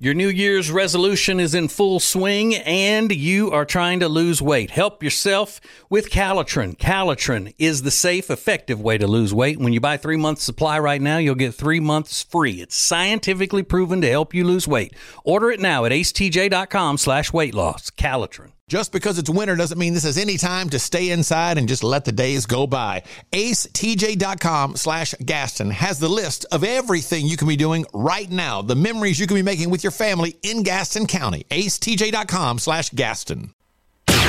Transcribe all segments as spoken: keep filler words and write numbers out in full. Your New Year's resolution is in full swing and you are trying to lose weight. Help yourself with Calotren. Calotren is the safe, effective way to lose weight. When you buy three months supply right now, you'll get three months free. It's scientifically proven to help you lose weight. Order it now at acetj.com slash weight loss. Calotren. Just because it's winter doesn't mean this is any time to stay inside and just let the days go by. AceTJ.com slash Gaston has the list of everything you can be doing right now, the memories you can be making with your family in Gaston County. AceTJ.com slash Gaston.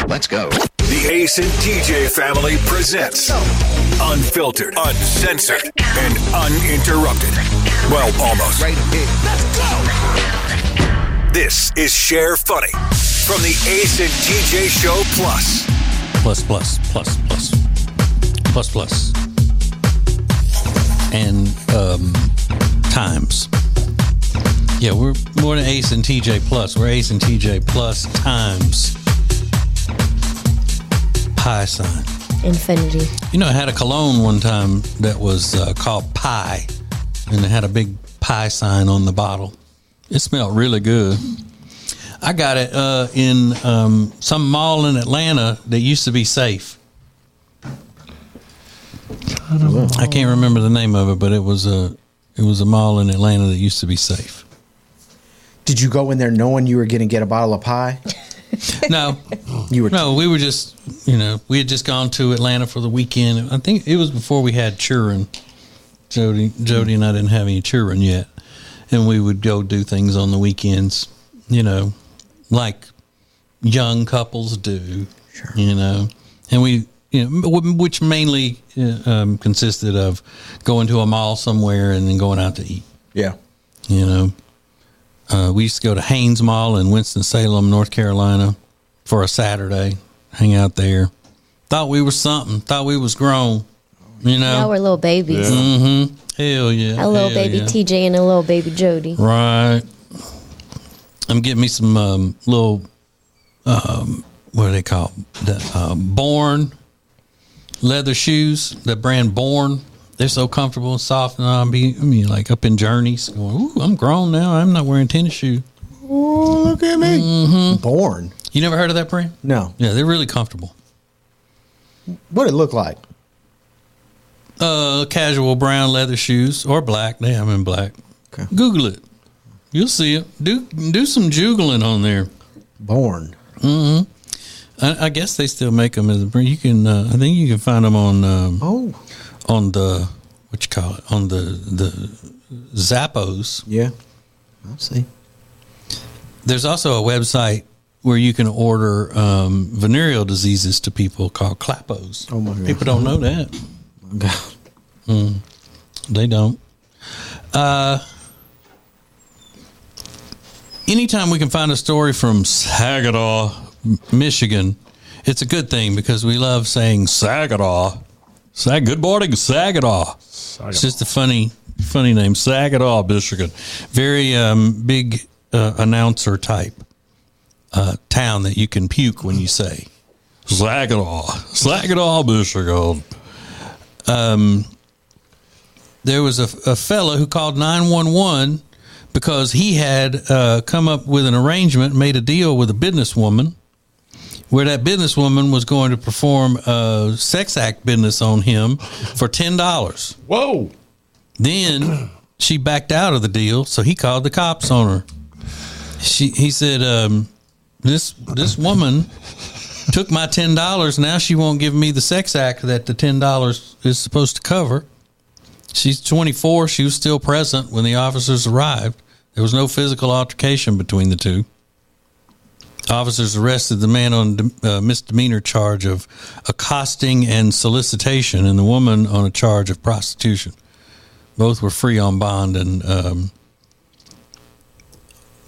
Let's go. The Ace and T J family presents Unfiltered, Uncensored, and Uninterrupted. Well, almost. Right here. Let's go. This is Share Funny. From the Ace and T J Show Plus. Plus, plus, plus, plus. Plus, plus. And um, times. Yeah, we're more than Ace and T J Plus. We're Ace and T J Plus times. Pi sign. Infinity. You know, I had a cologne one time that was uh, called Pi. And it had a big Pi sign on the bottle. It smelled really good. I got it uh, in um, some mall in Atlanta that used to be Safe. I don't know. I can't remember the name of it, but it was a it was a mall in Atlanta that used to be Safe. Did you go in there knowing you were going to get a bottle of pie? No, you were. No, we were just you know we had just gone to Atlanta for the weekend. I think it was before we had children. Jody, Jody, and I didn't have any children yet, and we would go do things on the weekends. You know. Like young couples do, sure. You know, and we, you know, which mainly um, consisted of going to a mall somewhere and then going out to eat. Yeah. You know, uh, we used to go to Haynes Mall in Winston-Salem, North Carolina for a Saturday, hang out there. Thought we were something, thought we was grown, you know. Now we're little babies. Yeah. Mm-hmm. Hell yeah. A little baby yeah. T J and a little baby Jody. Right. I'm getting me some um, little, um, what are they called? The, uh, Born leather shoes, the brand Born. They're so comfortable and soft. And I'll be, I mean, like up in Journeys going, ooh, I'm grown now. I'm not wearing tennis shoes. Ooh, look at me. Mm-hmm. Born. You never heard of that brand? No. Yeah, they're really comfortable. What did it look like? Uh, casual brown leather shoes or black. They have them in black. Okay. Google it. You'll see it. Do do some juggling on there. Born. Mm-hmm. I, I guess they still make them as a brand. You can. Uh, I think you can find them on. Um, oh. On the what you call it? On the the Zappos. Yeah. I see. There's also a website where you can order um, venereal diseases to people called Clappos. Oh my God. People don't know that. Oh my God. Mm. They don't. Uh. Anytime we can find a story from Saginaw, Michigan, it's a good thing because we love saying Saginaw. Sag- good morning, Saginaw. Saginaw. It's just a funny, funny name, Saginaw, Michigan. Very um, big uh, announcer type uh, town that you can puke when you say Saginaw, Saginaw, Michigan. Um, there was a, a fella who called nine one one. Because he had uh, come up with an arrangement, made a deal with a businesswoman, where that businesswoman was going to perform a sex act business on him for ten dollars. Whoa. Then she backed out of the deal, so he called the cops on her. She, he said, um, this, this woman took my ten dollars. Now she won't give me the sex act that the ten dollars is supposed to cover. She's twenty-four. She was still present when the officers arrived. There was no physical altercation between the two. Officers arrested the man on a misdemeanor charge of accosting and solicitation and the woman on a charge of prostitution. Both were free on bond and um,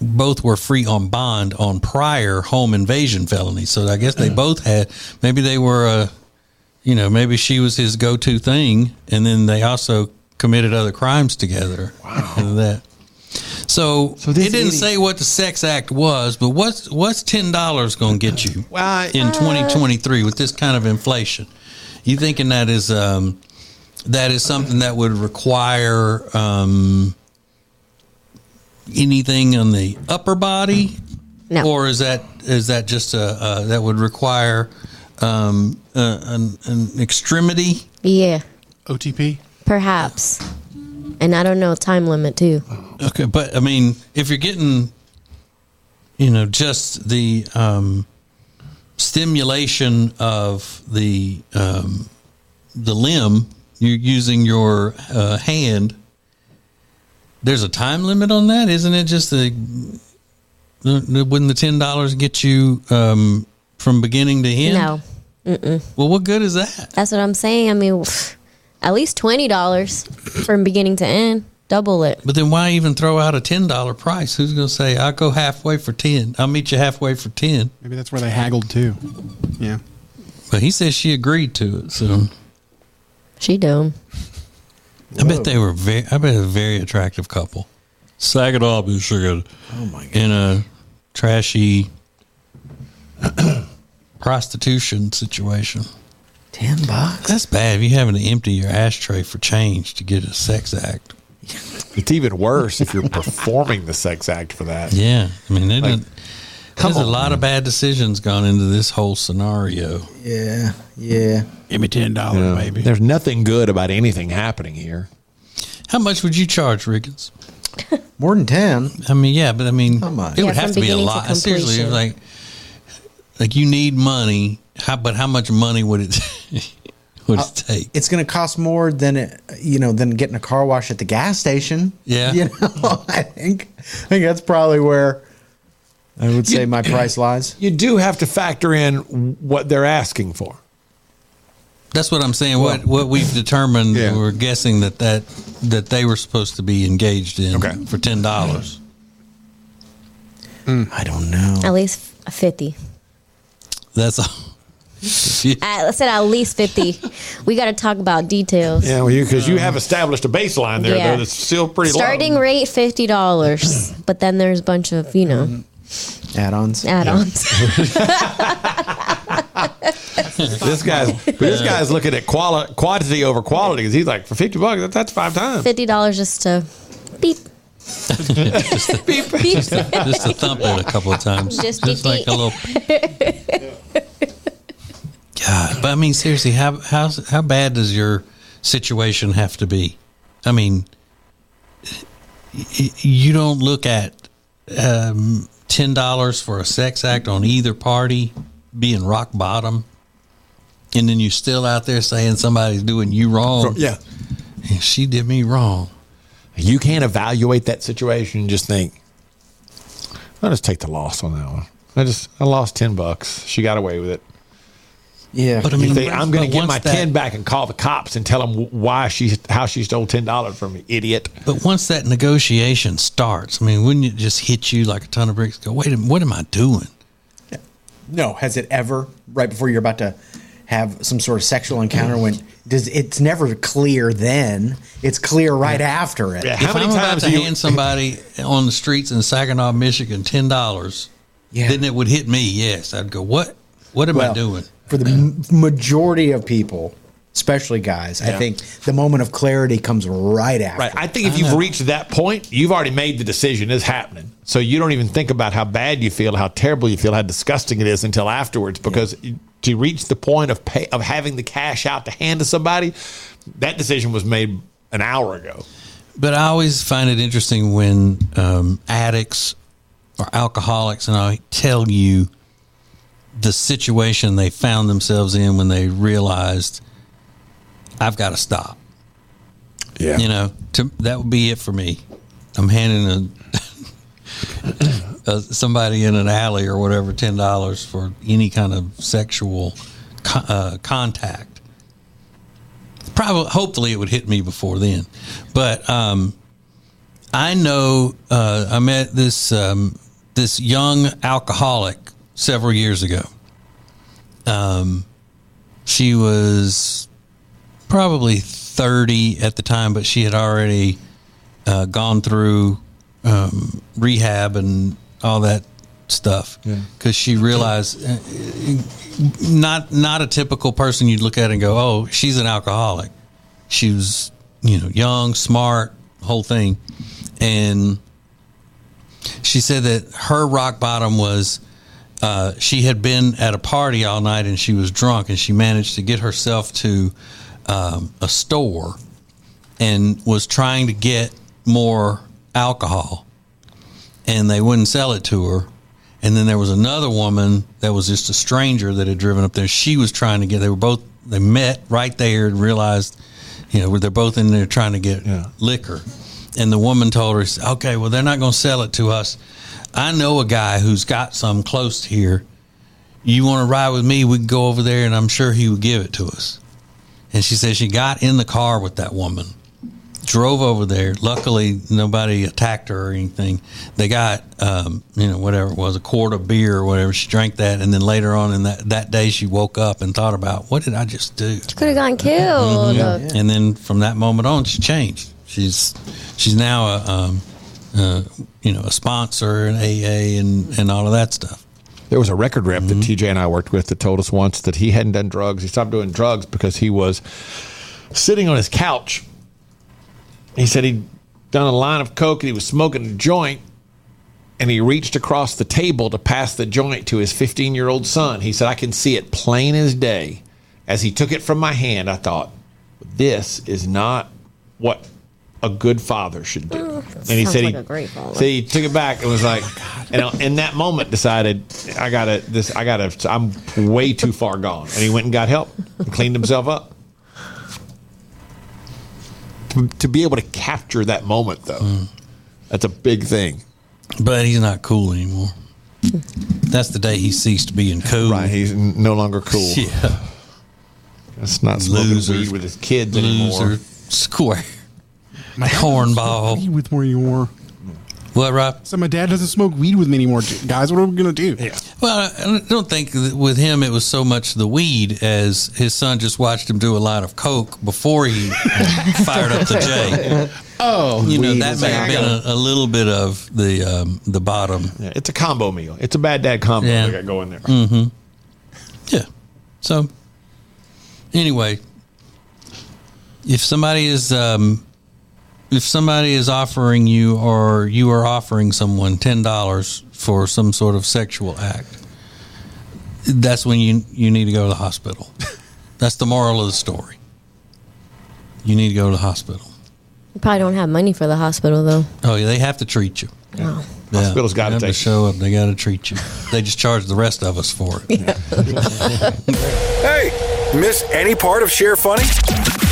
both were free on bond on prior home invasion felonies. So I guess they both had, maybe they were, uh, you know, maybe she was his go-to thing. And then they also committed other crimes together. Wow. That. So, so it didn't idiot. say what the sex act was, but what's what's ten dollars going to get you well, in twenty twenty-three with this kind of inflation? You thinking that is um, that is something that would require um, anything on the upper body? No. Or is that is that just a uh, that would require um, uh, an, an extremity? Yeah. O T P? Perhaps. And I don't know, time limit too. Okay, but I mean, if you're getting, you know, just the um, stimulation of the um, the limb, you're using your uh, hand. There's a time limit on that, isn't it? Just the wouldn't the ten dollars get you um, from beginning to end? No. Mm-mm. Well, what good is that? That's what I'm saying. I mean, at least twenty dollars from beginning to end. Double it. But then why even throw out a ten dollars price? Who's going to say, I'll go halfway for ten? I'll meet you halfway for ten. Maybe that's where they haggled too. Yeah. But he says she agreed to it, so. She dumb. I Whoa. bet they were very, I bet a very attractive couple. Saginaw, blue sugar. Oh my God. In a trashy prostitution situation. Ten bucks? That's bad if you're having to empty your ashtray for change to get a sex act. It's even worse if you're performing the sex act for that. Yeah. I mean, they like, there's on, a lot man. of bad decisions gone into this whole scenario. Yeah. Yeah. Give me ten dollars, yeah. baby. There's nothing good about anything happening here. How much would you charge, Rickens? More than ten. I mean, yeah, but I mean, How much? it would yeah, have to be a lot. Seriously, like, like you need money, how, but how much money would it take? Would it take? It's going to cost more than it, you know, than getting a car wash at the gas station. Yeah, you know, I think I think that's probably where I would say you, my price lies. You do have to factor in what they're asking for. That's what I'm saying. Well, what what we've determined, yeah. we're guessing that, that that they were supposed to be engaged in okay. for ten dollars. Mm. I don't know. At least fifty. That's all. I said at least fifty. We got to talk about details. Yeah, well, because you, you have established a baseline there, yeah. though, that's still pretty low. Starting long. rate, fifty dollars. But then there's a bunch of, you know. Um, add-ons. Add-ons. Yeah. this, guy's, this guy's looking at quali- quantity over quality, because he's like, for fifty bucks, that, that's five times. fifty dollars just to beep. just, a, beep. Just, a, just a thump it a couple of times. Just, just like a little yeah. God, but I mean, seriously, how how how bad does your situation have to be? I mean, you don't look at um, ten dollars for a sex act on either party being rock bottom, and then you're still out there saying somebody's doing you wrong. Yeah, and she did me wrong. You can't evaluate that situation and just think, I'll just take the loss on that one. I just I lost ten bucks. She got away with it. Yeah, but I mean, think, I'm going to get my that, ten back and call the cops and tell them why she, how she stole ten dollars from me, idiot. But once that negotiation starts, I mean, wouldn't it just hit you like a ton of bricks? Go, wait a minute, what am I doing? No, has it ever? Right before you're about to have some sort of sexual encounter, when does it's never clear? Then it's clear right yeah. after it. Yeah, how if many I'm times about to you, hand somebody on the streets in Saginaw, Michigan, ten dollars, yeah. then it would hit me. Yes, I'd go, what? What am well, I doing? For the majority of people, especially guys, yeah. I think the moment of clarity comes right after. Right. I think if I you've know. reached that point, you've already made the decision. It's happening. So you don't even think about how bad you feel, how terrible you feel, how disgusting it is until afterwards. Because yeah. to reach the point of pay, of having the cash out to hand to somebody, that decision was made an hour ago. But I always find it interesting when um, addicts or alcoholics, and I tell you, the situation they found themselves in when they realized I've got to stop. Yeah. You know, to, that would be it for me. I'm handing a, a, somebody in an alley or whatever, ten dollars for any kind of sexual co- uh, contact. Probably, hopefully it would hit me before then. But, um, I know, uh, I met this, um, this young alcoholic several years ago. Um, she was probably thirty at the time, but she had already uh, gone through um, rehab and all that stuff. Yeah. 'Cause she realized uh, not not a typical person you'd look at and go, oh, she's an alcoholic. She was, you know, young, smart, whole thing. And She said that her rock bottom was uh, she had been at a party all night and she was drunk, and she managed to get herself to um, a store and was trying to get more alcohol, and they wouldn't sell it to her. And then there was another woman that was just a stranger that had driven up there. She was trying to get, they were both, they met right there and realized, you know, they're both in there trying to get yeah. liquor. And the woman told her, okay, well, they're not going to sell it to us. I know a guy who's got some close here. You want to ride with me? We can go over there, and I'm sure he would give it to us. And she said she got in the car with that woman, drove over there. Luckily, nobody attacked her or anything. They got, um, you know, whatever it was, a quart of beer or whatever. She drank that, and then later on in that, that day, she woke up and thought about, what did I just do? She could have gotten killed. Mm-hmm. Yeah. And then from that moment on, she changed. She's she's now a um, uh, you know a sponsor and A A and, and all of that stuff. There was a record rep mm-hmm. that T J and I worked with that told us once that he hadn't done drugs. He stopped doing drugs because he was sitting on his couch. He said he'd done a line of coke and he was smoking a joint, and he reached across the table to pass the joint to his fifteen-year-old son. He said, I can see it plain as day. As he took it from my hand, I thought, this is not what a good father should do. Oh, and he said, like he, a great father. He took it back and was like, and in that moment decided, I gotta, this, I gotta, I'm way too far gone. And he went and got help and cleaned himself up. To, to be able to capture that moment, though, mm. that's a big thing. But he's not cool anymore. That's the day he ceased being cool. Right, he's no longer cool. Yeah. That's not smoking Loser. weed with his kids Loser. anymore. Square. My cornball. With where you were. What, Rob? So my dad doesn't smoke weed with me anymore. Guys, what are we going to do? Yeah. Well, I don't think that with him it was so much the weed as his son just watched him do a lot of coke before he fired up the J. Oh, you know, that may have been a, a little bit of the um, the bottom. Yeah, it's a combo meal. It's a bad dad combo. Yeah. I got going there. Mm-hmm. Yeah. So, anyway, if somebody is... Um, If somebody is offering you or you are offering someone ten dollars for some sort of sexual act, that's when you, you need to go to the hospital. That's the moral of the story. You need to go to the hospital. You probably don't have money for the hospital, though. Oh, yeah, they have to treat you. Yeah. Yeah. Hospital's got to take show up. They got to treat you. They just charge the rest of us for it. Yeah. Hey, miss any part of Share Funny?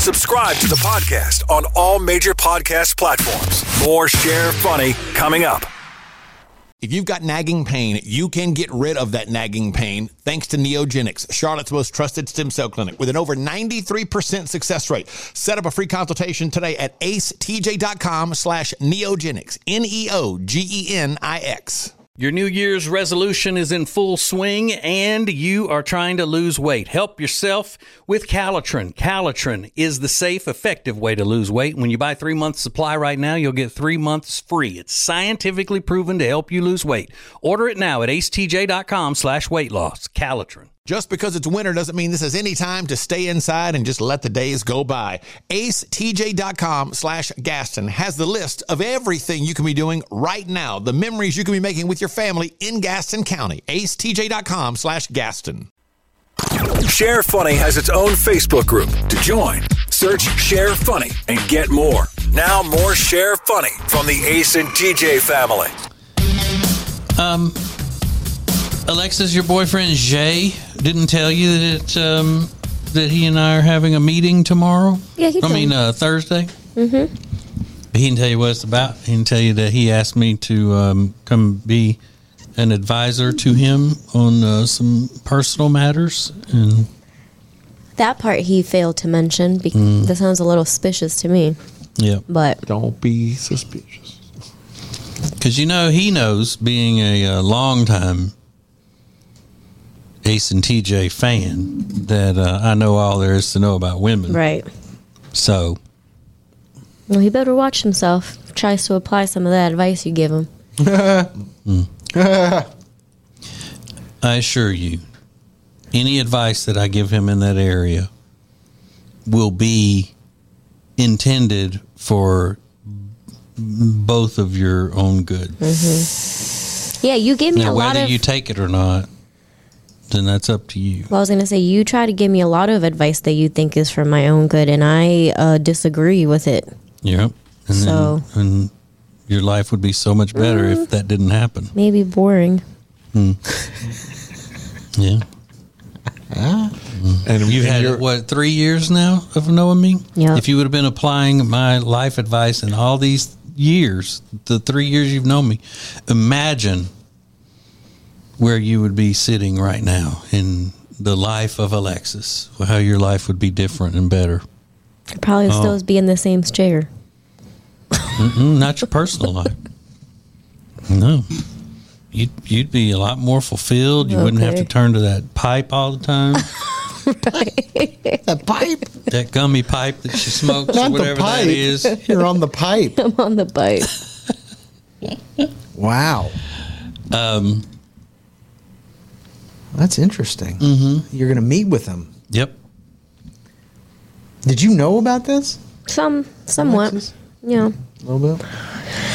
Subscribe to the podcast on all major podcast platforms. More Share Funny coming up. If you've got nagging pain, you can get rid of that nagging pain thanks to Neogenix, Charlotte's most trusted stem cell clinic with an over ninety-three percent success rate. Set up a free consultation today at acetj.com slash neogenix, N E O G E N I X. Your New Year's resolution is in full swing and you are trying to lose weight. Help yourself with Calotren. Calotren is the safe, effective way to lose weight. When you buy three months supply right now, you'll get three months free. It's scientifically proven to help you lose weight. Order it now at acetj.com slash weight loss. Calotren. Just because it's winter doesn't mean this is any time to stay inside and just let the days go by. AceTJ.com slash Gaston has the list of everything you can be doing right now, the memories you can be making with your family in Gaston County. AceTJ.com slash Gaston. Share Funny has its own Facebook group. To join, search Share Funny and get more. Now more Share Funny from the Ace and T J family. Um... Alexis, your boyfriend Jay didn't tell you that um, that he and I are having a meeting tomorrow? Yeah, he did. I mean, uh, Thursday? Mm-hmm. He didn't tell you what it's about. He didn't tell you that he asked me to um, come be an advisor to him on uh, some personal matters. And that part he failed to mention because mm. that sounds a little suspicious to me. Yeah. But don't be suspicious. Because, you know, he knows, being a, a long-time Ace and T J fan, that uh, I know all there is to know about women. Right. So. Well, he better watch himself. He tries to apply some of that advice you give him. mm. I assure you, any advice that I give him in that area will be intended for both of your own good. Mm-hmm. Yeah, you gave me now, a lot of... whether you take it or not, then that's up to you. Well, I was going to say, you try to give me a lot of advice that you think is for my own good, and I uh, disagree with it. Yep. And so... Then, and your life would be so much better mm, if that didn't happen. Maybe boring. Hmm. Yeah. Ah. And you've and had, what, three years now of knowing me? Yeah. If you would have been applying my life advice in all these years, the three years you've known me, imagine where you would be sitting right now in the life of Alexis, how your life would be different and better. I'd probably oh. still be in the same chair. Mm-mm, not your personal life. No. You'd, you'd be a lot more fulfilled. You okay. wouldn't have to turn to that pipe all the time. Right. The pipe? That gummy pipe that she smokes not or whatever that is. You're on the pipe. I'm on the pipe. Wow. Um, That's interesting. Mm-hmm. You're going to meet with him. Yep. Did you know about this? Some, somewhat. Alexis? Yeah. A little bit.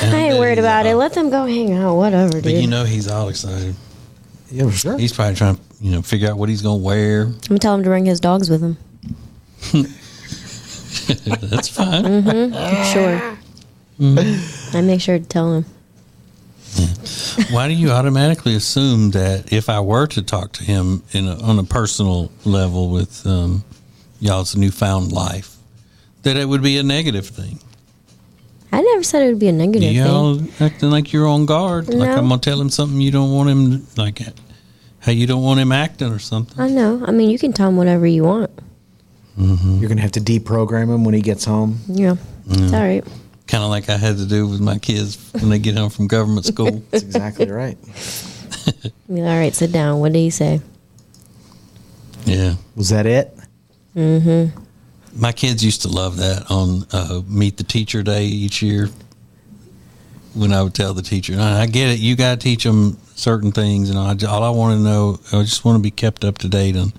And I ain't worried about out. it. Let them go hang out. Whatever, dude. But you know he's all excited. Yeah, for sure. He's probably trying to, you know, figure out what he's going to wear. I'm going to tell him to bring his dogs with him. That's fine. Mm-hmm. Sure. Mm-hmm. I make sure to tell him. Yeah. Why do you automatically assume that if I were to talk to him in a, on a personal level with um, y'all's newfound life, that it would be a negative thing? I never said it would be a negative thing. Y'all acting like you're on guard. No. Like I'm going to tell him something you don't want him, to, like how you don't want him acting or something. I know. I mean, you can tell him whatever you want. Mm-hmm. You're going to have to deprogram him when he gets home. Yeah. Mm. It's all right. Kind of like I had to do with my kids when they get home from government school. That's exactly right. All right, sit down. What did he say? Yeah. Was that it? Mm-hmm. My kids used to love that on uh, Meet the Teacher Day each year when I would tell the teacher, I get it, you got to teach them certain things, and I, all I want to know, I just want to be kept up to date on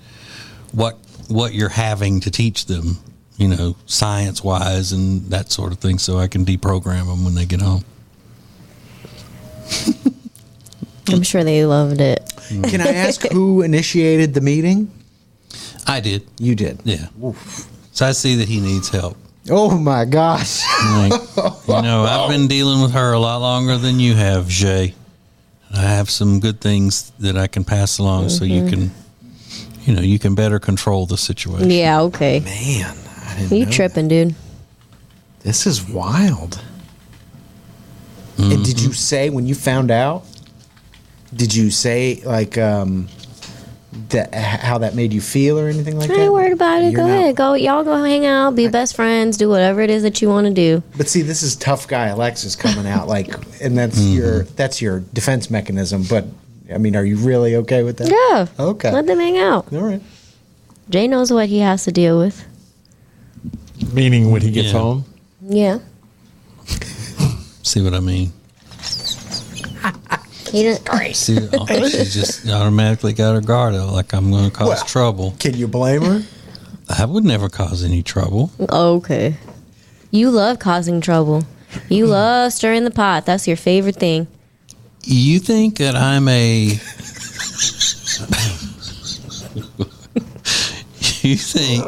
what what you're having to teach them, you know, science-wise and that sort of thing, so I can deprogram them when they get home. I'm sure they loved it. Can I ask who initiated the meeting? I did. You did? Yeah. Oof. So I see that he needs help. Oh, my gosh. Like, you know, I've been dealing with her a lot longer than you have, Jay. I have some good things that I can pass along, mm-hmm. so you can, you know, you can better control the situation. Yeah, okay. Man, I didn't you know tripping, that. dude. This is wild. Mm-hmm. And did you say, when you found out, did you say, like, um... that, how that made you feel or anything like that? I ain't worried about it. You're go not, ahead. Go, y'all go hang out, be I, best friends, do whatever it is that you want to do. But see, this is tough guy Alexis coming out, like, and that's mm-hmm. your that's your defense mechanism. But, I mean, are you really okay with that? Yeah. Okay. Let them hang out. All right. Jay knows what he has to deal with. Meaning when he gets yeah. home? Yeah. See what I mean? She, she just automatically got her guard up, like I'm going to cause well, trouble. Can you blame her? I would never cause any trouble. Okay. You love causing trouble. You love stirring the pot. That's your favorite thing. You think that I'm a... you think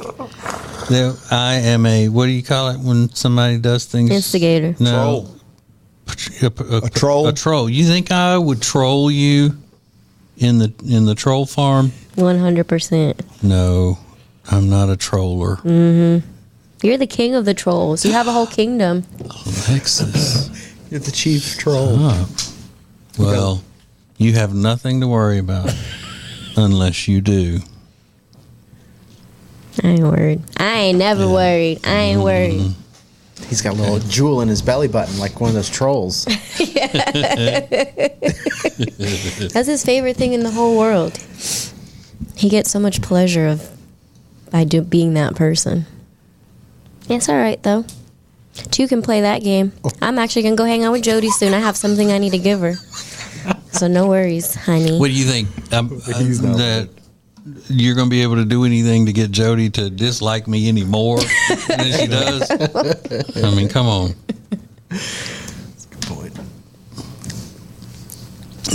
that I am a... What do you call it when somebody does things? Instigator. No. Troll. A, a, a troll? A troll. You think I would troll you in the in the troll farm? one hundred percent. No, I'm not a troller. Mm-hmm. You're the king of the trolls. You have a whole kingdom. Alexis. You're the chief troll. Oh. Well, okay. You have nothing to worry about unless you do. I ain't worried. I ain't never yeah. worried. I ain't mm-hmm. worried. He's got a little jewel in his belly button, like one of those trolls. That's his favorite thing in the whole world. He gets so much pleasure of by do, being that person. It's all right, though. Two can play that game. I'm actually going to go hang out with Jody soon. I have something I need to give her. So no worries, honey. What do you think? Um, uh, that... You're going to be able to do anything to get Jody to dislike me anymore than she does? I mean, come on.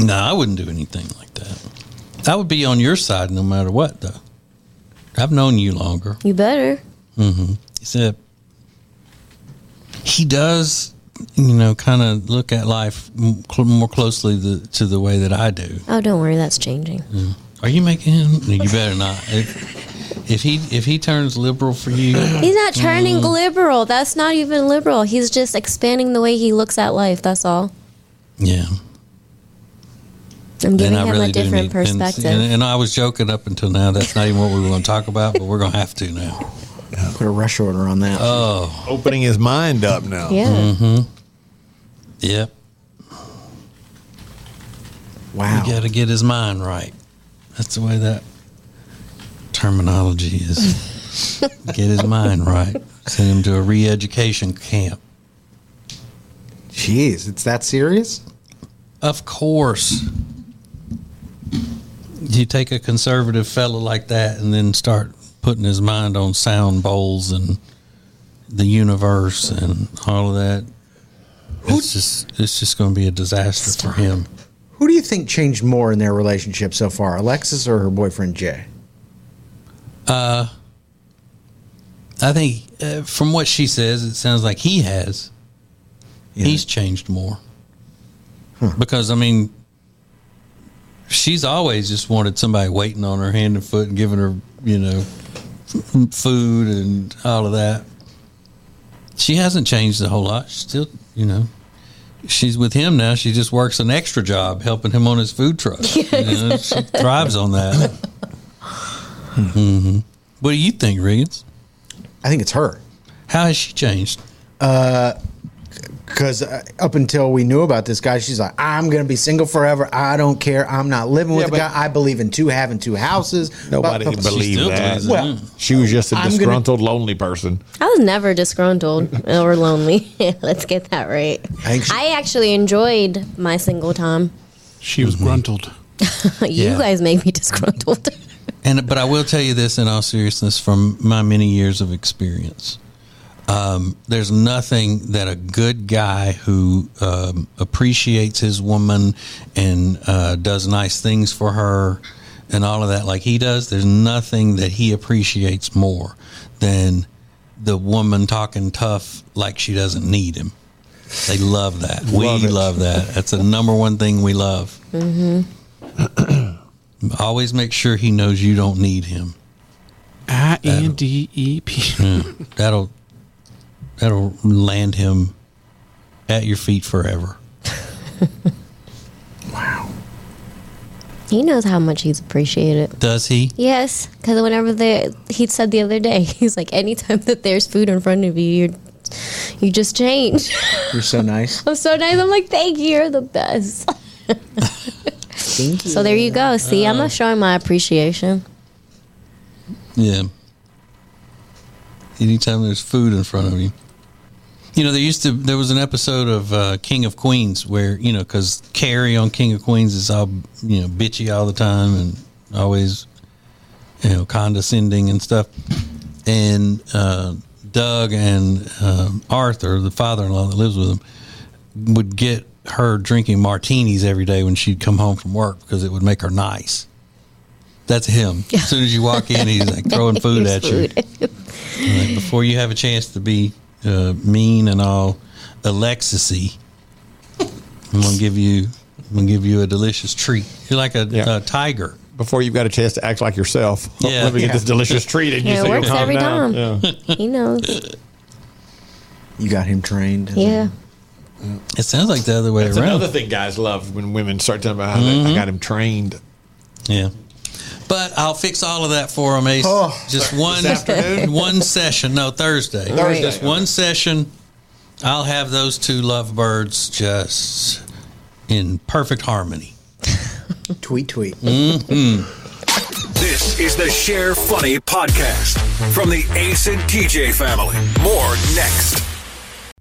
No, I wouldn't do anything like that. I would be on your side no matter what, though. I've known you longer. You better. Mm-hmm. Except he does, you know, kind of look at life more closely the, to the way that I do. Oh, don't worry. That's changing. Yeah. Are you making him? You better not. If, if he if he turns liberal for you. He's not turning mm, liberal. That's not even liberal. He's just expanding the way he looks at life. That's all. Yeah. I'm giving him really a different perspective. And, and, and I was joking up until now. That's not even what we were going to talk about, but we're going to have to now. Yeah, put a rush order on that. Oh. Opening his mind up now. Yeah. Mm-hmm. Yep. Wow. You got to get his mind right. That's the way that terminology is. Get his mind right. Send him to a re-education camp. Jeez, it's that serious? Of course. You take a conservative fella like that and then start putting his mind on sound bowls and the universe and all of that. It's just it's just going to be a disaster Stop. for him. Who do you think changed more in their relationship so far, Alexis or her boyfriend Jay? Uh, I think uh, from what she says, it sounds like he has. Yeah. He's changed more. Huh. Because, I mean, she's always just wanted somebody waiting on her hand and foot and giving her, you know, food and all of that. She hasn't changed a whole lot. She's still, you know, she's with him now. She just works an extra job helping him on his food truck. You know, she thrives on that. Mm-hmm. What do you think, Riggins? I think it's her. How has she changed? Uh... Because up until we knew about this guy, she's like, I'm going to be single forever. I don't care. I'm not living with yeah, a guy. I believe in two, having two houses. Nobody but, believed that. Well, she was just a I'm disgruntled, gonna, lonely person. I was never disgruntled or lonely. Let's get that right. I, she, I actually enjoyed my single time. She was mm-hmm. gruntled. You yeah. guys make me disgruntled. and But I will tell you this in all seriousness from my many years of experience. Um, there's nothing that a good guy who um, appreciates his woman and uh, does nice things for her and all of that like he does, there's nothing that he appreciates more than the woman talking tough like she doesn't need him. They love that. We love, love that. That's the number one thing we love. Mm-hmm. Always make sure he knows you don't need him. I N D E P. That'll... Yeah, that'll That'll land him at your feet forever. Wow. He knows how much he's appreciated. Does he? Yes, because whenever they, he said the other day, he's like, anytime that there's food in front of you, you're, you just change. You're so nice. I'm so nice. I'm like, thank you. You're the best. Thank you. So there you go. See, uh, I'm not showing my appreciation. Yeah. Anytime there's food in front of you. You know, there used to, there was an episode of uh, King of Queens where, you know, because Carrie on King of Queens is all, you know, bitchy all the time and always, you know, condescending and stuff. And uh, Doug and uh, Arthur, the father-in-law that lives with him, would get her drinking martinis every day when she'd come home from work because it would make her nice. That's him. As soon as you walk in, he's like throwing food at food. you. Like, before you have a chance to be uh, mean and all Alexis-y, I'm gonna give you, I'm gonna give you a delicious treat. You're like a, yeah. a tiger. Before you've got a chance to act like yourself, yeah. let me yeah. get this delicious treat. And yeah, you it works every time. Yeah. He knows. You got him trained. Yeah. yeah. It sounds like the other way That's around. Another thing guys love when women start talking about how mm-hmm. they got him trained. Yeah. But I'll fix all of that for them, Ace. Oh, just one, one session. No, Thursday. Thursday. Just one session. I'll have those two lovebirds just in perfect harmony. Tweet, tweet. Mm-hmm. This is the Share Funny Podcast from the Ace and T J family. More next.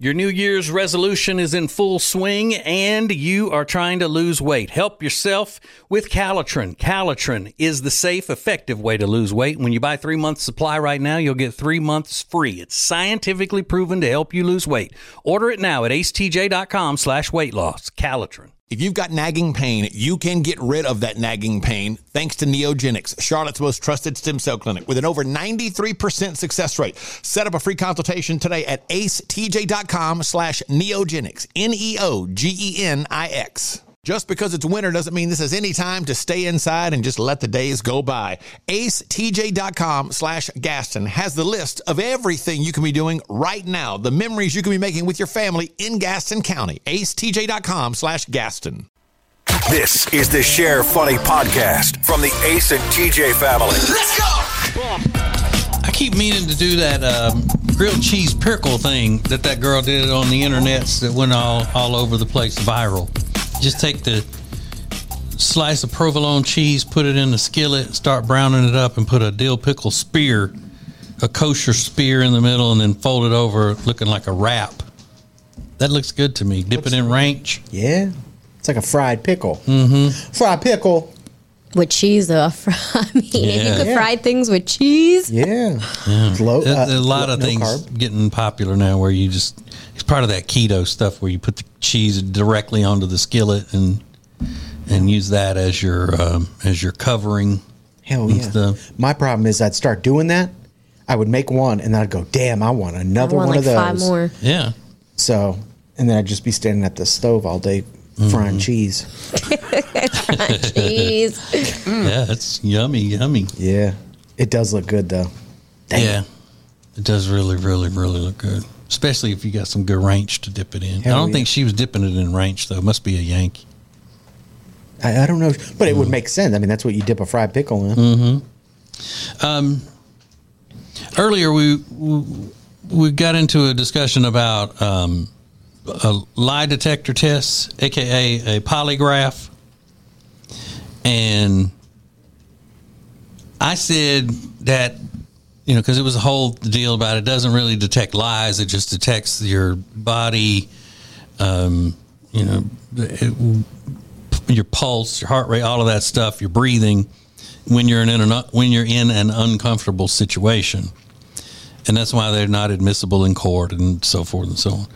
Your New Year's resolution is in full swing and you are trying to lose weight. Help yourself with Calotren. Calotren is the safe, effective way to lose weight. When you buy three months supply right now, you'll get three months free. It's scientifically proven to help you lose weight. Order it now at acetj dot com slash weight loss. Calotren. If you've got nagging pain, you can get rid of that nagging pain thanks to Neogenix, Charlotte's most trusted stem cell clinic with an over ninety-three percent success rate. Set up a free consultation today at acetj.com slash neogenix, N E O G E N I X. Just because it's winter doesn't mean this is any time to stay inside and just let the days go by. AceTJ.com slash Gaston has the list of everything you can be doing right now, the memories you can be making with your family in Gaston County. AceTJ.com slash Gaston. This is the Share Funny Podcast from the Ace and T J family. Let's go! I keep meaning to do that um, grilled cheese pickle thing that that girl did on the internets that went all, all over the place viral. Just take the slice of provolone cheese, put it in the skillet, start browning it up, and put a dill pickle spear, a kosher spear in the middle, and then fold it over looking like a wrap. That looks good to me. Dip it in ranch. Yeah. It's like a fried pickle. Mm-hmm. Fried pickle. With cheese, though. I mean, yeah. if you could yeah. fry things with cheese. Yeah. yeah. Low, uh, There's a lot uh, of no things carb. Getting popular now where you just... It's part of that keto stuff where you put the cheese directly onto the skillet and and use that as your um, as your covering. Hell yeah! Stuff. My problem is I'd start doing that. I would make one and then I'd go, damn, I want another I want one like of those. Five more. Yeah. So and then I'd just be standing at the stove all day frying mm-hmm. cheese. Frying cheese. Mm. Yeah, it's yummy, yummy. Yeah, it does look good though. Damn. Yeah, it does really, really, really look good. Especially if you got some good ranch to dip it in. Hell I don't yeah. think she was dipping it in ranch, though. It must be a Yankee. I, I don't know. But it mm. would make sense. I mean, that's what you dip a fried pickle in. Mm-hmm. Um, earlier, we, we we got into a discussion about um, a lie detector tests, a k a a polygraph. And I said that... You know, because it was a whole deal about it doesn't really detect lies. It just detects your body, um, you know, it, your pulse, your heart rate, all of that stuff, your breathing when you're in an, when you're in an uncomfortable situation. And that's why they're not admissible in court and so forth and so on.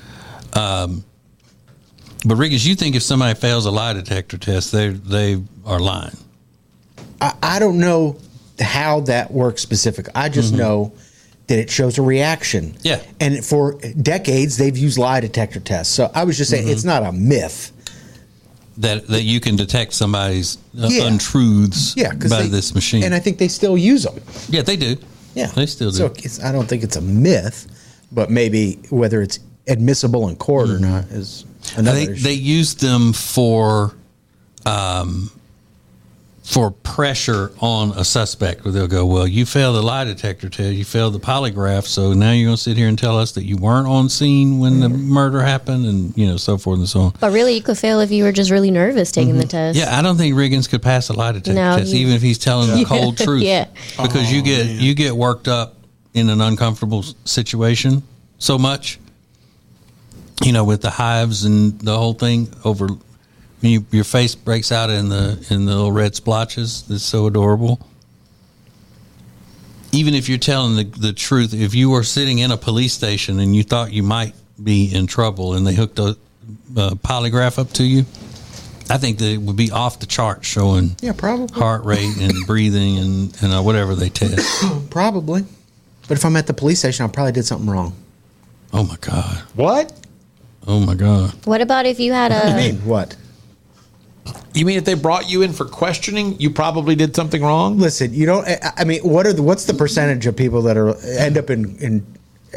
Um, but, Riggins, you think if somebody fails a lie detector test, they they are lying. I, I don't know. How that works specifically. I just mm-hmm. know that it shows a reaction. Yeah. And for decades, they've used lie detector tests. So I was just saying mm-hmm. it's not a myth. That that you can detect somebody's uh, yeah. untruths yeah, by they, this machine. And I think they still use them. Yeah, they do. Yeah. They still do. So it's, I don't think it's a myth, but maybe whether it's admissible in court mm-hmm. or not is another I think issue. They use them for... Um, for pressure on a suspect where they'll go, well, you failed the lie detector test, you failed the polygraph, so now you're going to sit here and tell us that you weren't on scene when the murder happened and, you know, so forth and so on. But really, you could fail if you were just really nervous taking mm-hmm. the test. Yeah, I don't think Riggins could pass a lie detector no, test, he, even if he's telling yeah. the cold truth. yeah. Because oh, you get man. you get worked up in an uncomfortable situation so much, you know, with the hives and the whole thing over... You, your face breaks out in the in the little red splotches. It's so adorable. Even if you're telling the, the truth, if you were sitting in a police station and you thought you might be in trouble and they hooked a uh, polygraph up to you, I think that it would be off the chart showing yeah, probably. heart rate and breathing and, and uh, whatever they test. Probably. But if I'm at the police station, I probably did something wrong. Oh, my God. What? Oh, my God. What about if you had a... What do you mean, what? You mean if they brought you in for questioning, you probably did something wrong? Listen, you don't. I mean, what are the, what's the percentage of people that are end up in, in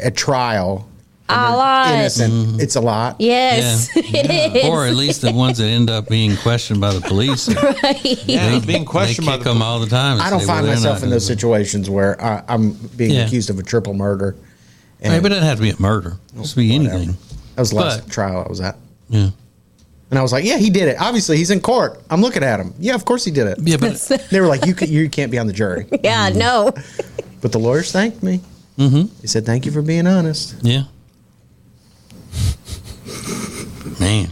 at trial? A lot. Innocent. Mm. It's a lot. Yes, yeah. it yeah. is. Or at least the ones that end up being questioned by the police. Right. Yeah, they, being questioned they by kick the them all the time. I don't say, find well, myself in those situations where I, I'm being yeah. accused of a triple murder. And Maybe it doesn't have to be a murder. It could be whatever. anything. That was the last but, trial I was at. Yeah. And I was like, yeah, he did it. Obviously, he's in court. I'm looking at him. Yeah, of course he did it. Yeah, but they were like, you can, you can't be on the jury. Yeah, mm-hmm. no. But the lawyers thanked me. Mm-hmm. They said, thank you for being honest. Yeah. Man.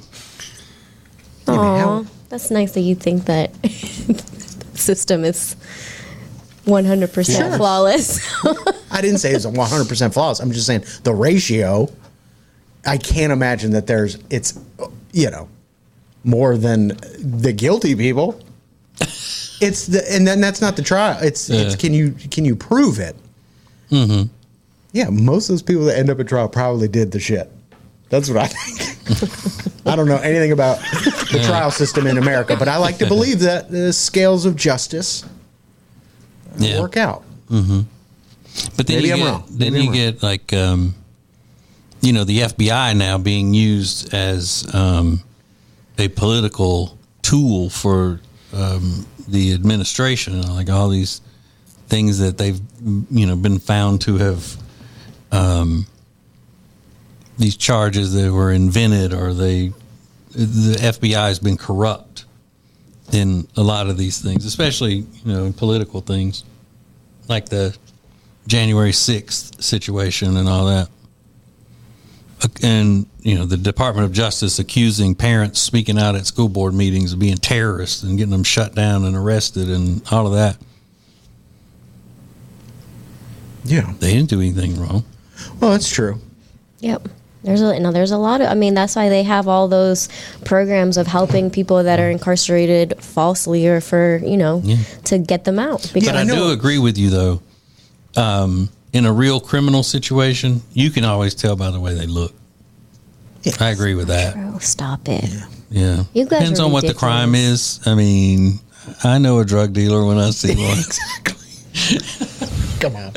Aw, that's nice that you think that the system is one hundred percent sure. flawless. I didn't say it was one hundred percent flawless. I'm just saying the ratio, I can't imagine that there's, it's, you know. more than the guilty people. It's the, and then that's not the trial. It's, yeah. it's can you can you prove it? Mm-hmm. Yeah, most of those people that end up at trial probably did the shit. That's what I think. I don't know anything about the yeah. trial system in America, but I like to believe that the scales of justice yeah. work out. Mm-hmm. But then Maybe you I'm get, wrong. Then Maybe you I'm get wrong. like, um, you know, the F B I now being used as um, a political tool for um, the administration, like all these things that they've, you know, been found to have, um, these charges that were invented, or they, the F B I has been corrupt in a lot of these things, especially, you know, in political things like the January sixth situation and all that. And, you know, the Department of Justice accusing parents speaking out at school board meetings of being terrorists and getting them shut down and arrested and all of that. Yeah. They didn't do anything wrong. Well, that's true. Yep. There's a, no, there's a lot of, I mean, that's why they have all those programs of helping people that are incarcerated falsely or for, you know, yeah. to get them out. Because but I do agree with you, though. Um, in a real criminal situation, you can always tell by the way they look. Yes. I agree with that. True. Stop it. Yeah. yeah. You guys Depends on ridiculous. what the crime is. I mean, I know a drug dealer when I see one. Exactly. Come on.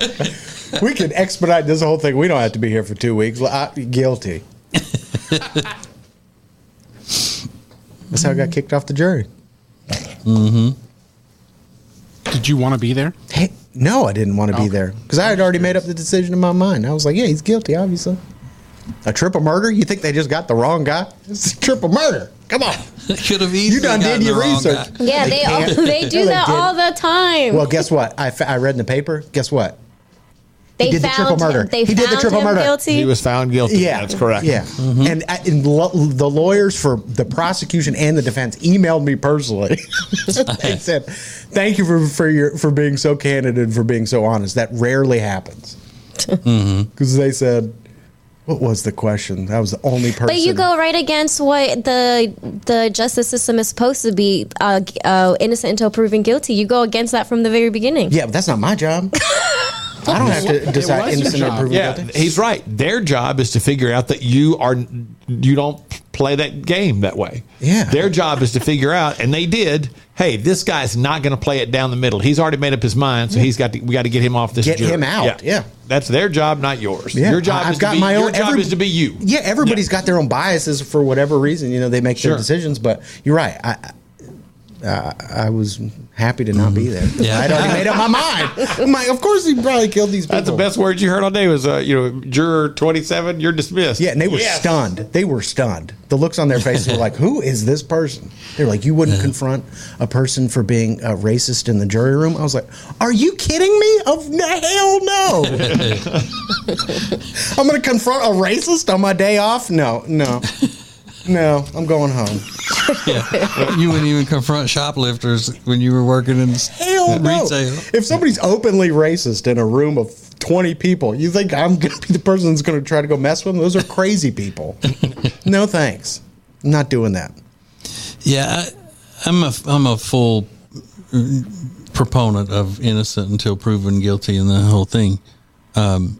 We can expedite this whole thing. We don't have to be here for two weeks. I, guilty. That's how I got kicked off the jury. Mm-hmm. Did you want to be there? Hey, no, I didn't want to okay. be there because I had already made up the decision in my mind. I was like, yeah, he's guilty, obviously. A triple murder? You think they just got the wrong guy? It's a triple murder. Come on. Could have easily you done did your research. Guy. Yeah, they, they, all, they do that all the time. Well, guess what? I, I read in the paper. Guess what? They he did found the triple murder. Him, they he did the triple murder. Guilty. He was found guilty. Yeah, that's correct. Yeah, mm-hmm. and, I, and lo- the lawyers for the prosecution and the defense emailed me personally. They said, "Thank you for for your for being so candid and for being so honest. That rarely happens." Because mm-hmm. they said, "What was the question?" That was the only person. But you go right against what the the justice system is supposed to be: uh, uh, innocent until proven guilty. You go against that from the very beginning. Yeah, but that's not my job. I don't have to decide innocent or proven yeah, guilty. He's right. Their job is to figure out that you are you don't play that game that way. Yeah. Their job is to figure out, and they did. Hey, this guy's not going to play it down the middle. He's already made up his mind, so he's got to, we got to get him off this. Get jury. him out. Yeah. yeah. That's their job, not yours. Yeah. Your job I've is got to be my own, your job every, is to be you. Yeah. Everybody's yeah. got their own biases for whatever reason. You know, they make sure. their decisions, but you're right. I, Uh, I was happy to not be there. Yeah. I'd already made up my mind. My, of course, he probably killed these people. That's the best word you heard all day was, uh, you know, juror twenty-seven, you're dismissed. Yeah, and they were yes. stunned. They were stunned. The looks on their faces were like, who is this person? They're like, you wouldn't yeah. confront a person for being a racist in the jury room? I was like, are you kidding me? Of hell no. I'm going to confront a racist on my day off? No, no. No, I'm going home. Yeah. You wouldn't even confront shoplifters when you were working in Hell no. retail. If somebody's openly racist in a room of twenty people, you think I'm going to be the person that's going to try to go mess with them? Those are crazy people. No thanks. I'm not doing that. Yeah, I, I'm a I'm a full proponent of innocent until proven guilty and the whole thing. Um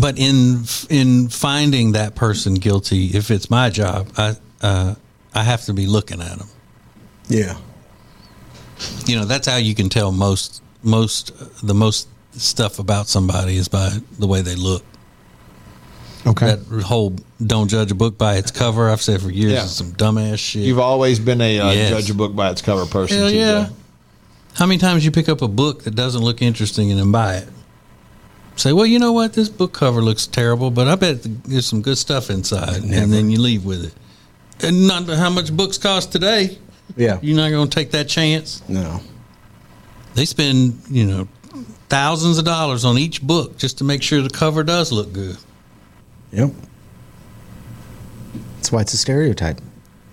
But in in finding that person guilty, if it's my job, I uh, I have to be looking at them. Yeah. You know, that's how you can tell most most the most stuff about somebody is by the way they look. Okay. That whole don't judge a book by its cover, I've said for years, yeah. is some dumbass shit. You've always been a uh, yes. judge a book by its cover person. Hell yeah. How many times you pick up a book that doesn't look interesting and then buy it? Say, well, you know what? This book cover looks terrible, but I bet there's some good stuff inside, Never. and then you leave with it. And not how much books cost today. Yeah, you're not going to take that chance. No, they spend you know thousands of dollars on each book just to make sure the cover does look good. Yep, that's why it's a stereotype.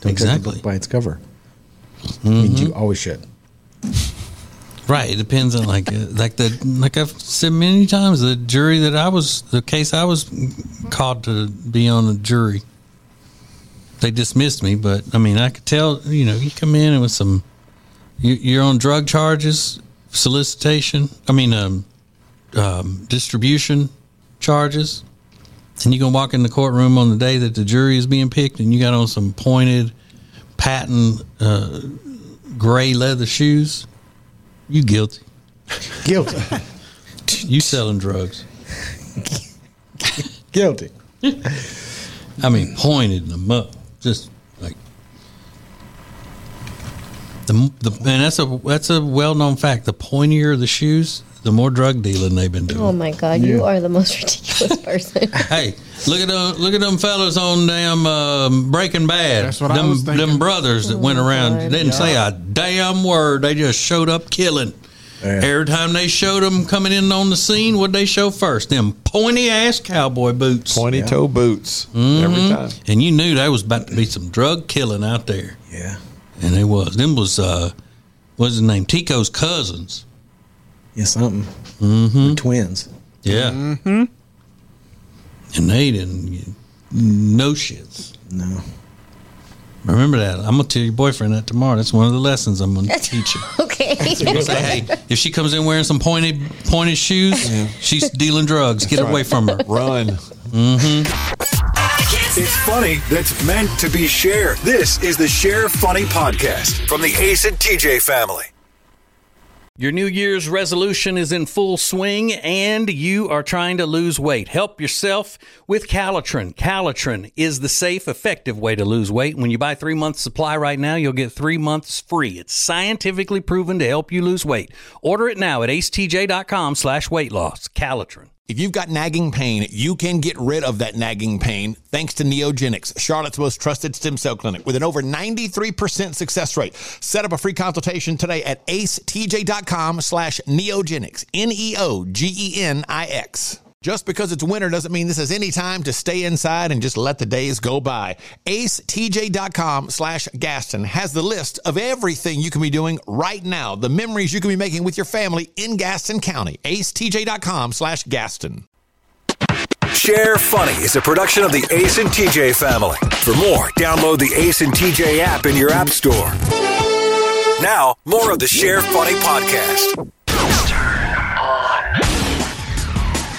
Don't exactly. judge a book by its cover. Mm-hmm. I mean, you always should. Right, it depends on like like the like I've said many times, the jury that I was the case I was called to be on the jury. they dismissed me, but I mean, I could tell, you know, you come in and with some, you, you're on drug charges, solicitation, I mean, um, um, distribution charges, and you can walk in the courtroom on the day that the jury is being picked, and you got on some pointed, patent, uh, gray leather shoes. You guilty. Guilty. You selling drugs. Guilty. I mean, pointed them up, just like the the, and that's a that's a well known fact. The pointier the shoes, the more drug dealing they've been doing. Oh my God, yeah. You are the most ridiculous person. Hey, look at them, look at them fellas on damn um, Breaking Bad. That's what them, I was thinking. Them brothers that oh went around God. Didn't yeah. say a damn word. They just showed up killing. Damn. Every time they showed them coming in on the scene, what'd they show first? Them pointy-ass cowboy boots. Pointy-toe yeah. boots. Mm-hmm. Every time. And you knew there was about to be some drug killing out there. Yeah. And it was. Them was, uh, what's his name? Tico's cousins. Yeah, something. Mm-hmm. They're twins. Yeah. Mm-hmm. And they didn't, no shits. No. Remember that. I'm going to tell your boyfriend that tomorrow. That's one of the lessons I'm going to teach her. Okay. Say, hey, if she comes in wearing some pointed, pointed shoes, yeah. she's dealing drugs. Get right. away from her. Run. Mm-hmm. It's funny that's meant to be shared. This is the Share Funny Podcast from the Ace and T J family. Your New Year's resolution is in full swing and you are trying to lose weight. Help yourself with Calotren. Calotren is the safe, effective way to lose weight. When you buy three months supply right now, you'll get three months free. It's scientifically proven to help you lose weight. Order it now at acetj.com slash weight loss. Calotren. If you've got nagging pain, you can get rid of that nagging pain thanks to Neogenix, Charlotte's most trusted stem cell clinic with an over ninety-three percent success rate. Set up a free consultation today at acetj.com slash Neogenix, N E O G E N I X. Just because it's winter doesn't mean this is any time to stay inside and just let the days go by. AceTJ.com slash Gaston has the list of everything you can be doing right now, the memories you can be making with your family in Gaston County. AceTJ.com slash Gaston. Share Funny is a production of the Ace and T J family. For more, download the Ace and T J app in your app store. Now, more of the Share Funny podcast.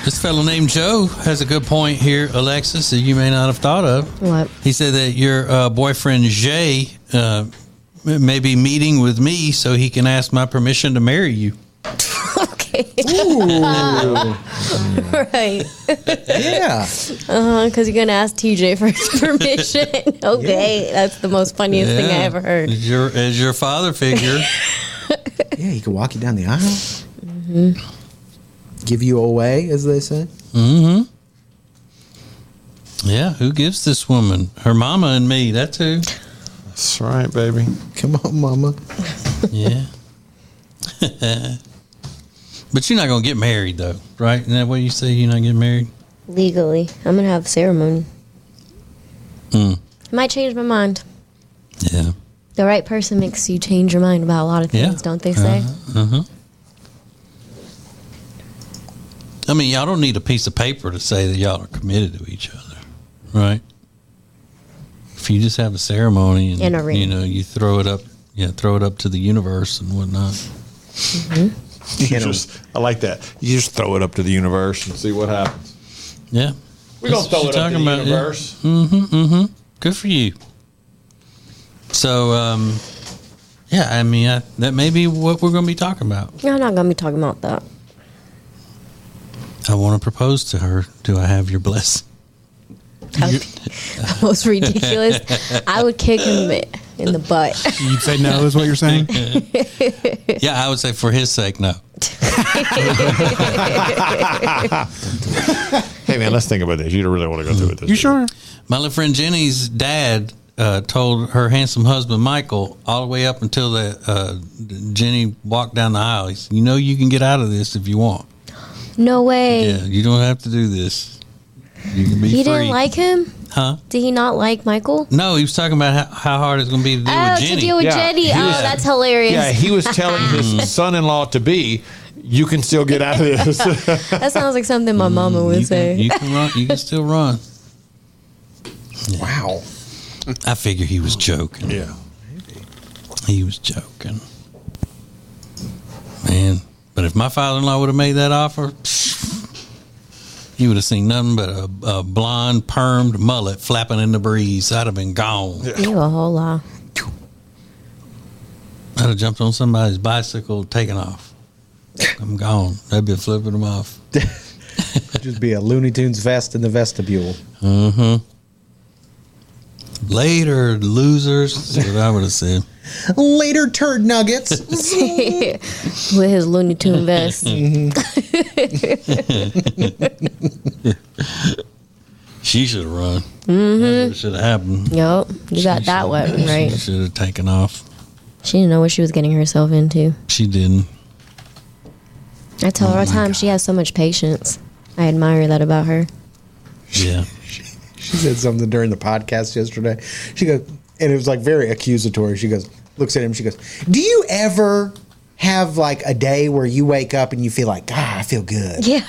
This fellow named Joe has a good point here, Alexis, that you may not have thought of. What? He said that your uh, boyfriend, Jay, uh, may be meeting with me so he can ask my permission to marry you. Okay. Ooh. Right. Yeah. Uh-huh, because you're going to ask T J for his permission. Okay. Yeah. That's the most funniest yeah. thing I ever heard. As your, as your father figure. Yeah, he can walk you down the aisle. Mm-hmm. Give you away, as they say. Mm-hmm. Yeah, who gives this woman? Her mama and me, that too. That's right, baby. Come on, mama. Yeah. But you're not going to get married, though, right? Isn't that what you say, you're not getting married? Legally. I'm going to have a ceremony. Mm. I might change my mind. Yeah. The right person makes you change your mind about a lot of things, yeah. don't they say? Uh-huh. uh-huh. I mean, y'all don't need a piece of paper to say that y'all are committed to each other, right? If you just have a ceremony and, and a ring. You know, you throw it up, yeah, throw it up to the universe and whatnot. Mm-hmm. You just, I like that. You just throw it up to the universe and see what happens. Yeah, we're gonna throw it up to the about, universe. Yeah. Mm-hmm. Mm-hmm. Good for you. So, um, yeah, I mean, I, that may be what we're gonna be talking about. No, I'm not gonna be talking about that. I want to propose to her. Do I have your blessing? The most ridiculous. I would kick him in the butt. You'd say no is what you're saying? Yeah, I would say for his sake, no. Hey, man, let's think about this. You don't really want to go through with this. You sure? My little friend Jenny's dad uh, told her handsome husband, Michael, all the way up until the, uh, Jenny walked down the aisle. He said, you know you can get out of this if you want. No way. Yeah, you don't have to do this. You can be he free. Didn't like him? Huh? Did he not like Michael? No, he was talking about how, how hard it's going to be to deal oh, with Jenny. Oh, to deal with yeah. Jenny. Oh, was, that's hilarious. Yeah, he was telling his son-in-law to be, you can still get out of this. That sounds like something my mama would you can, say. You can, run, you can still run. Wow. I figure he was joking. Yeah. Maybe. He was joking. Man. But if my father-in-law would have made that offer, you would have seen nothing but a, a blonde, permed mullet flapping in the breeze. I'd have been gone. Yeah. You a whole lot. I'd have jumped on somebody's bicycle, taken off. I'm gone. That'd be flipping them off. Just be a Looney Tunes vest in the vestibule. Mm-hmm. Later, losers. That's what I would have said. Later, turd nuggets. With his Looney Tune vest. Mm-hmm. She should have run. Mm-hmm. It should have happened. Yep. You she got that weapon, right? She should have taken off. She didn't know what she was getting herself into. She didn't. I tell oh her all the time, God. She has so much patience. I admire that about her. Yeah. She, she said something during the podcast yesterday. She goes, and it was like very accusatory. She goes, looks at him, she goes, do you ever have like a day where you wake up and you feel like, ah, I feel good? Yeah.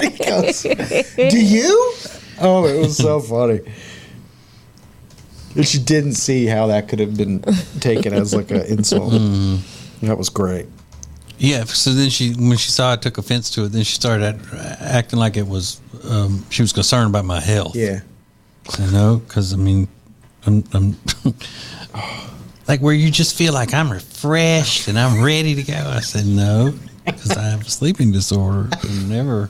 He goes, do you? Oh, it was so funny. She didn't see how that could have been taken as like an insult. Mm. That was great. Yeah. So then she, when she saw I took offense to it, then she started acting like it was, um, she was concerned about my health. Yeah. You know, because I mean, I'm, I'm like where you just feel like I'm refreshed and I'm ready to go. I said no, because I have a sleeping disorder. I'm never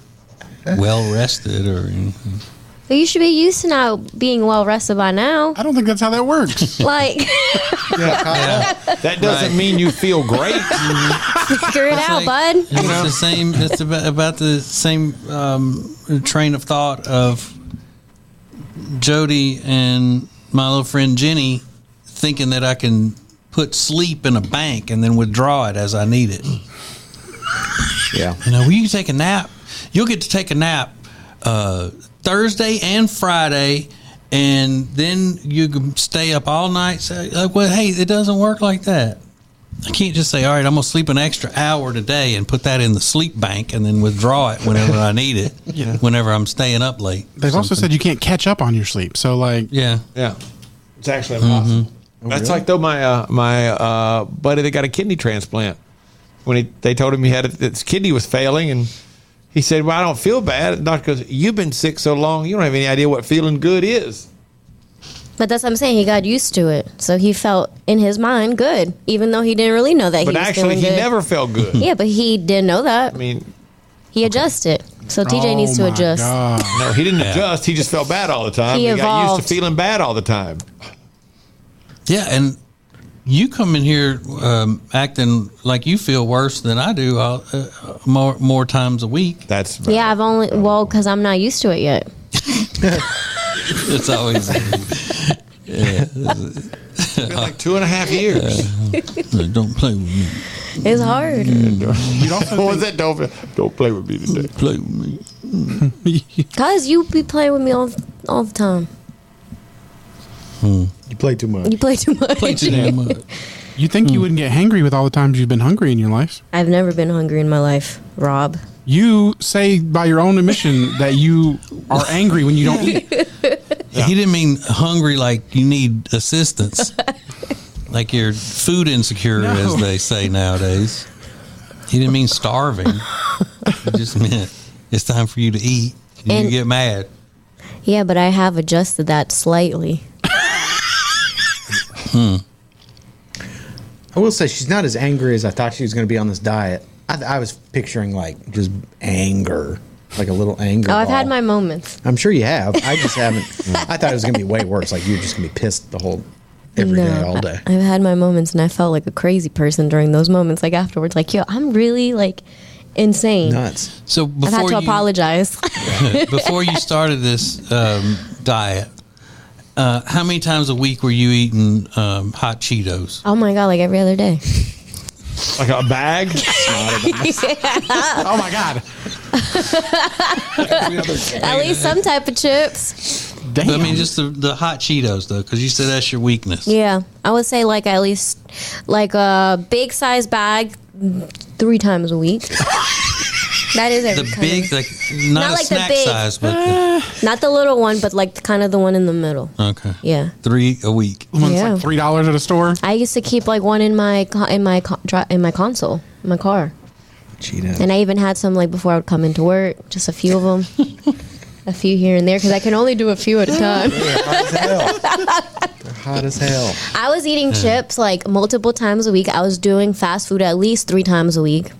well rested or anything. But you should be used to now being well rested by now. I don't think that's how that works. Like, yeah, yeah. That doesn't right. mean you feel great. Mm-hmm. Figure it it's out, like, bud. It's you know? the same. It's about, about the same um, train of thought of Jody and my little friend Jenny thinking that I can put sleep in a bank and then withdraw it as I need it. Yeah, you know, well, you can take a nap. You'll get to take a nap. Uh, Thursday and Friday, and then you can stay up all night. Say, like, well, hey, it doesn't work like that. I can't just say, all right, I'm going to sleep an extra hour today and put that in the sleep bank and then withdraw it whenever I need it, yeah. whenever I'm staying up late. They've something. Also said you can't catch up on your sleep. So, like, yeah. Yeah. It's actually impossible. Mm-hmm. Oh, that's really? Like, though, my uh, my uh, buddy that got a kidney transplant. When he, they told him he had a, his kidney was failing, and he said, well, I don't feel bad. And the doctor goes, you've been sick so long, you don't have any idea what feeling good is. But that's what I'm saying. He got used to it. So he felt, in his mind, good, even though he didn't really know that but he was actually, feeling good. But actually, he never felt good. Yeah, but he didn't know that. I mean, he okay. adjusted. So T J oh needs to adjust. God. No, he didn't yeah. adjust. He just felt bad all the time. He, he got used to feeling bad all the time. Yeah, and you come in here um, acting like you feel worse than I do all, uh, more more times a week. That's right. Yeah, I've only, well, because I'm not used to it yet. It's always, yeah. It's been like two and a half years. Uh, don't play with me. It's hard. You don't play with that. Don't, don't play with me today. Don't play with me. Because you be playing with me all, all the time. Hmm. You play too much. You play too much. Play too damn much. You think hmm. you wouldn't get hangry with all the times you've been hungry in your life? I've never been hungry in my life, Rob. You say by your own admission that you are angry when you don't eat. Yeah. He didn't mean hungry like you need assistance, like you're food insecure, no. as they say nowadays. He didn't mean starving. He just meant it's time for you to eat, and, and you get mad. Yeah, but I have adjusted that slightly. Hmm. I will say she's not as angry as I thought she was going to be on this diet. I, I was picturing like just anger, like a little anger. Oh, I've ball. had my moments. I'm sure you have. I just haven't. I thought it was going to be way worse. Like you were just going to be pissed the whole every no, day, all day. I, I've had my moments, and I felt like a crazy person during those moments. Like afterwards, like yo, I'm really like insane. Nuts. So before I had to you, apologize. Before you started this um, diet. Uh, how many times a week were you eating um, hot Cheetos? Oh, my God, like every other day. Like a bag? Yeah. Oh, my God. At least some type of chips. Damn. I mean, just the, the hot Cheetos, though, because you said that's your weakness. Yeah. I would say, like, at least, like a big size bag three times a week. That is every the kind. Big, like not, not a like snack the big, size, but uh, the, not the little one, but like kind of the one in the middle. Okay. Yeah. Three a week. One's yeah. like three dollars at a store. I used to keep like one in my in my in my console, in my car. Cheetah. And I even had some like before I would come into work, just a few of them. A few here and there, because I can only do a few at a time. They're hot as hell. They're hot as hell. I was eating yeah. chips like multiple times a week. I was doing fast food at least three times a week.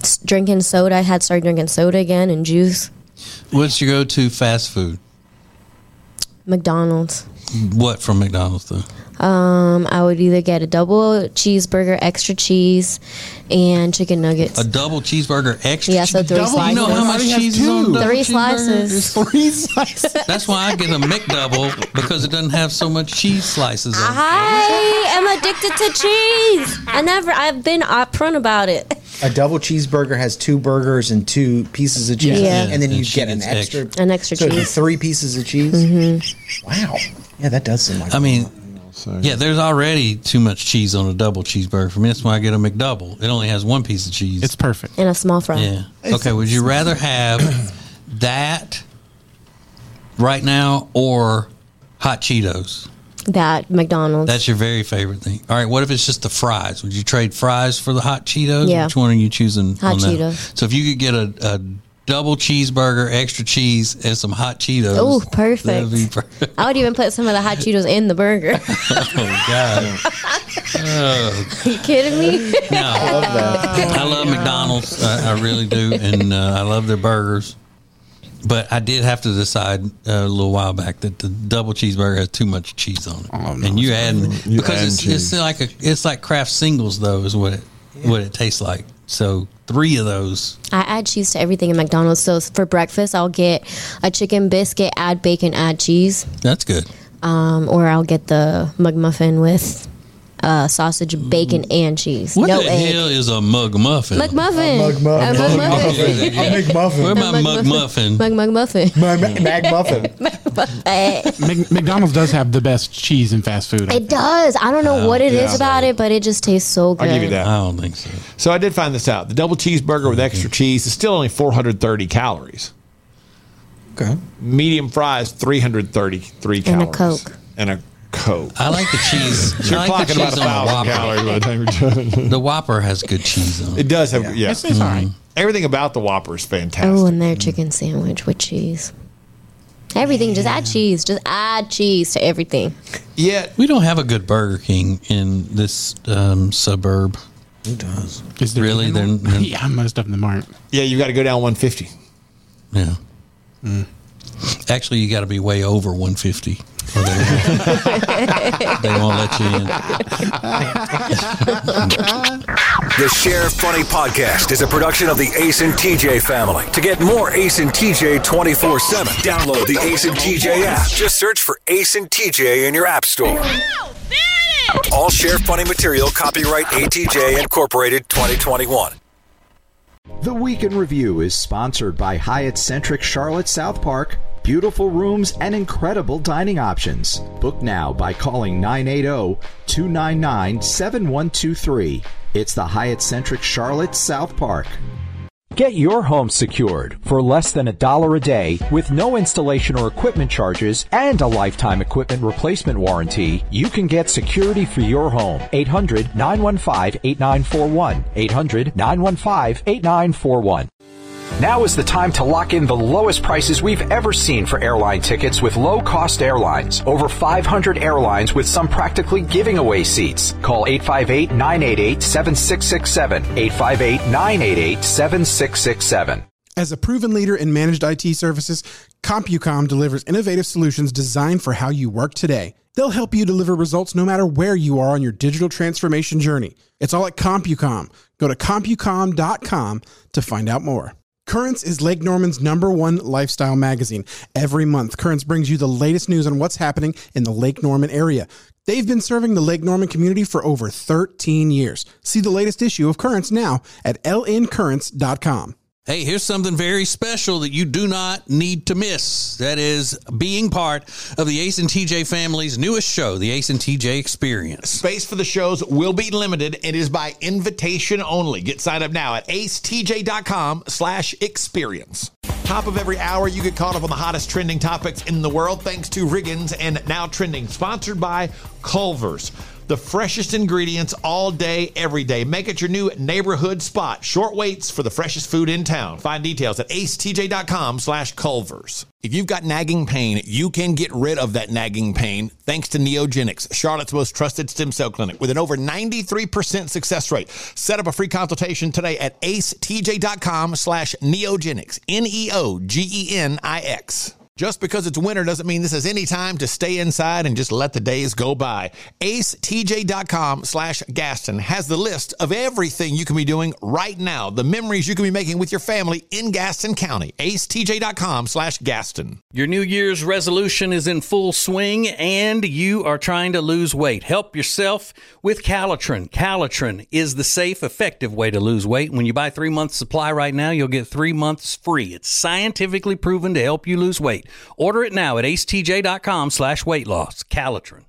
S- drinking soda. I had started drinking soda again and juice. What's your go-to fast food? McDonald's. What from McDonald's, though? Um, I would either get a double cheeseburger, extra cheese, and chicken nuggets. A double cheeseburger, extra cheese? Yeah, so three double, slices. You know how much cheese is on Three slices. Three slices. That's why I get a McDouble, because it doesn't have so much cheese slices on it. I am addicted to cheese. I never, I've been upfront about it. A double cheeseburger has two burgers and two pieces of cheese, yeah. Yeah. and then and you get an extra, extra, an extra so cheese. Three pieces of cheese. Mm-hmm. Wow, yeah, that does seem like. I mean, so. yeah, there's already too much cheese on a double cheeseburger for me. That's why I get a McDouble. It only has one piece of cheese. It's perfect. And a small fry. Yeah. It's okay. Would you rather have that right now or hot Cheetos? That McDonald's. That's your very favorite thing. All right, what if it's just the fries? Would you trade fries for the hot Cheetos? Yeah. Which one are you choosing? Hot on Cheetos. That? So if you could get a, a double cheeseburger, extra cheese, and some hot Cheetos. Oh, perfect. That would be perfect. I would even put some of the hot Cheetos in the burger. Oh, God. Oh. Are you kidding me? No. I love that. I love McDonald's. I, I really do. And uh, I love their burgers. But I did have to decide uh, a little while back that the double cheeseburger has too much cheese on it, oh, no, and you adding you because add it's, it's like a it's like Kraft singles though is what it yeah. what it tastes like. So three of those. I add cheese to everything at McDonald's. So for breakfast, I'll get a chicken biscuit, add bacon, add cheese. That's good. Um, or I'll get the McMuffin with. Uh, sausage, bacon, and cheese. What no the egg. Hell is a McMuffin? McMuffin. A McMuffin. A McMuffin. A McMuffin. Where's my McMuffin? McMuffin. McMuffin. McMuffin. McDonald's does have the best cheese in fast food. It does. I don't know uh, what it yeah, is about it, but it just tastes so good. I'll give you that. I don't think so. So I did find this out. The double cheeseburger with extra cheese is still only four hundred thirty calories. Okay. Medium fries, three hundred thirty-three calories. And a Coke. And a Coke. I like the cheese. You're like clocking about a thousand calories by the time you're done. The Whopper has good cheese on it. It does have, yeah. yeah. It's, it's mm. all right. Everything about the Whopper is fantastic. Oh, and their mm. chicken sandwich with cheese. Everything. Yeah. Just add cheese. Just add cheese to everything. Yeah. We don't have a good Burger King in this um, suburb. Who does? Is there really? They're, they're, yeah, most of them aren't. Yeah, you got to go down one fifty. Yeah. Mm. Actually, you got to be way over one fifty. They won't let you in. The Share Funny Podcast is a production of the Ace and T J family. To get more Ace and T J twenty-four seven, download the Ace and T J app. Just search for Ace and T J in your app store. All Share Funny material copyright A T J Incorporated twenty twenty-one. The Week in Review is sponsored by Hyatt Centric Charlotte South Park. Beautiful rooms and incredible dining options. Book now by calling nine eight zero, two nine nine, seven one two three. It's the Hyatt Centric Charlotte South Park. Get your home secured for less than a dollar a day with no installation or equipment charges and a lifetime equipment replacement warranty. You can get security for your home. eight hundred, nine one five, eight nine four one. eight hundred, nine one five, eight nine four one. Now is the time to lock in the lowest prices we've ever seen for airline tickets with Low Cost Airlines. Over five hundred airlines with some practically giving away seats. Call eight five eight, nine eight eight, seven six six seven. eight five eight, nine eight eight, seven six six seven. As a proven leader in managed I T services, CompuCom delivers innovative solutions designed for how you work today. They'll help you deliver results no matter where you are on your digital transformation journey. It's all at CompuCom. Go to CompuCom dot com to find out more. Currents is Lake Norman's number one lifestyle magazine. Every month, Currents brings you the latest news on what's happening in the Lake Norman area. They've been serving the Lake Norman community for over thirteen years. See the latest issue of Currents now at L N currents dot com. Hey, here's something very special that you do not need to miss. That is being part of the Ace and T J family's newest show, the Ace and T J Experience. Space for the shows will be limited. It is by invitation only. Get signed up now at acetj.com slash experience. Top of every hour, you get caught up on the hottest trending topics in the world thanks to Riggins and Now Trending, sponsored by Culver's. The freshest ingredients all day, every day. Make it your new neighborhood spot. Short waits for the freshest food in town. Find details at acetj.com slash Culver's. If you've got nagging pain, you can get rid of that nagging pain thanks to Neogenix, Charlotte's most trusted stem cell clinic with an over ninety-three percent success rate. Set up a free consultation today at acetj.com slash Neogenix, N E O G E N I X. Just because it's winter doesn't mean this is any time to stay inside and just let the days go by. acetj.com slash Gaston has the list of everything you can be doing right now. The memories you can be making with your family in Gaston County. acetj.com slash Gaston. Your New Year's resolution is in full swing and you are trying to lose weight. Help yourself with Calotren. Calotren is the safe, effective way to lose weight. When you buy three months supply right now, you'll get three months free. It's scientifically proven to help you lose weight. Order it now at acetj.com slash weight loss. Calotren.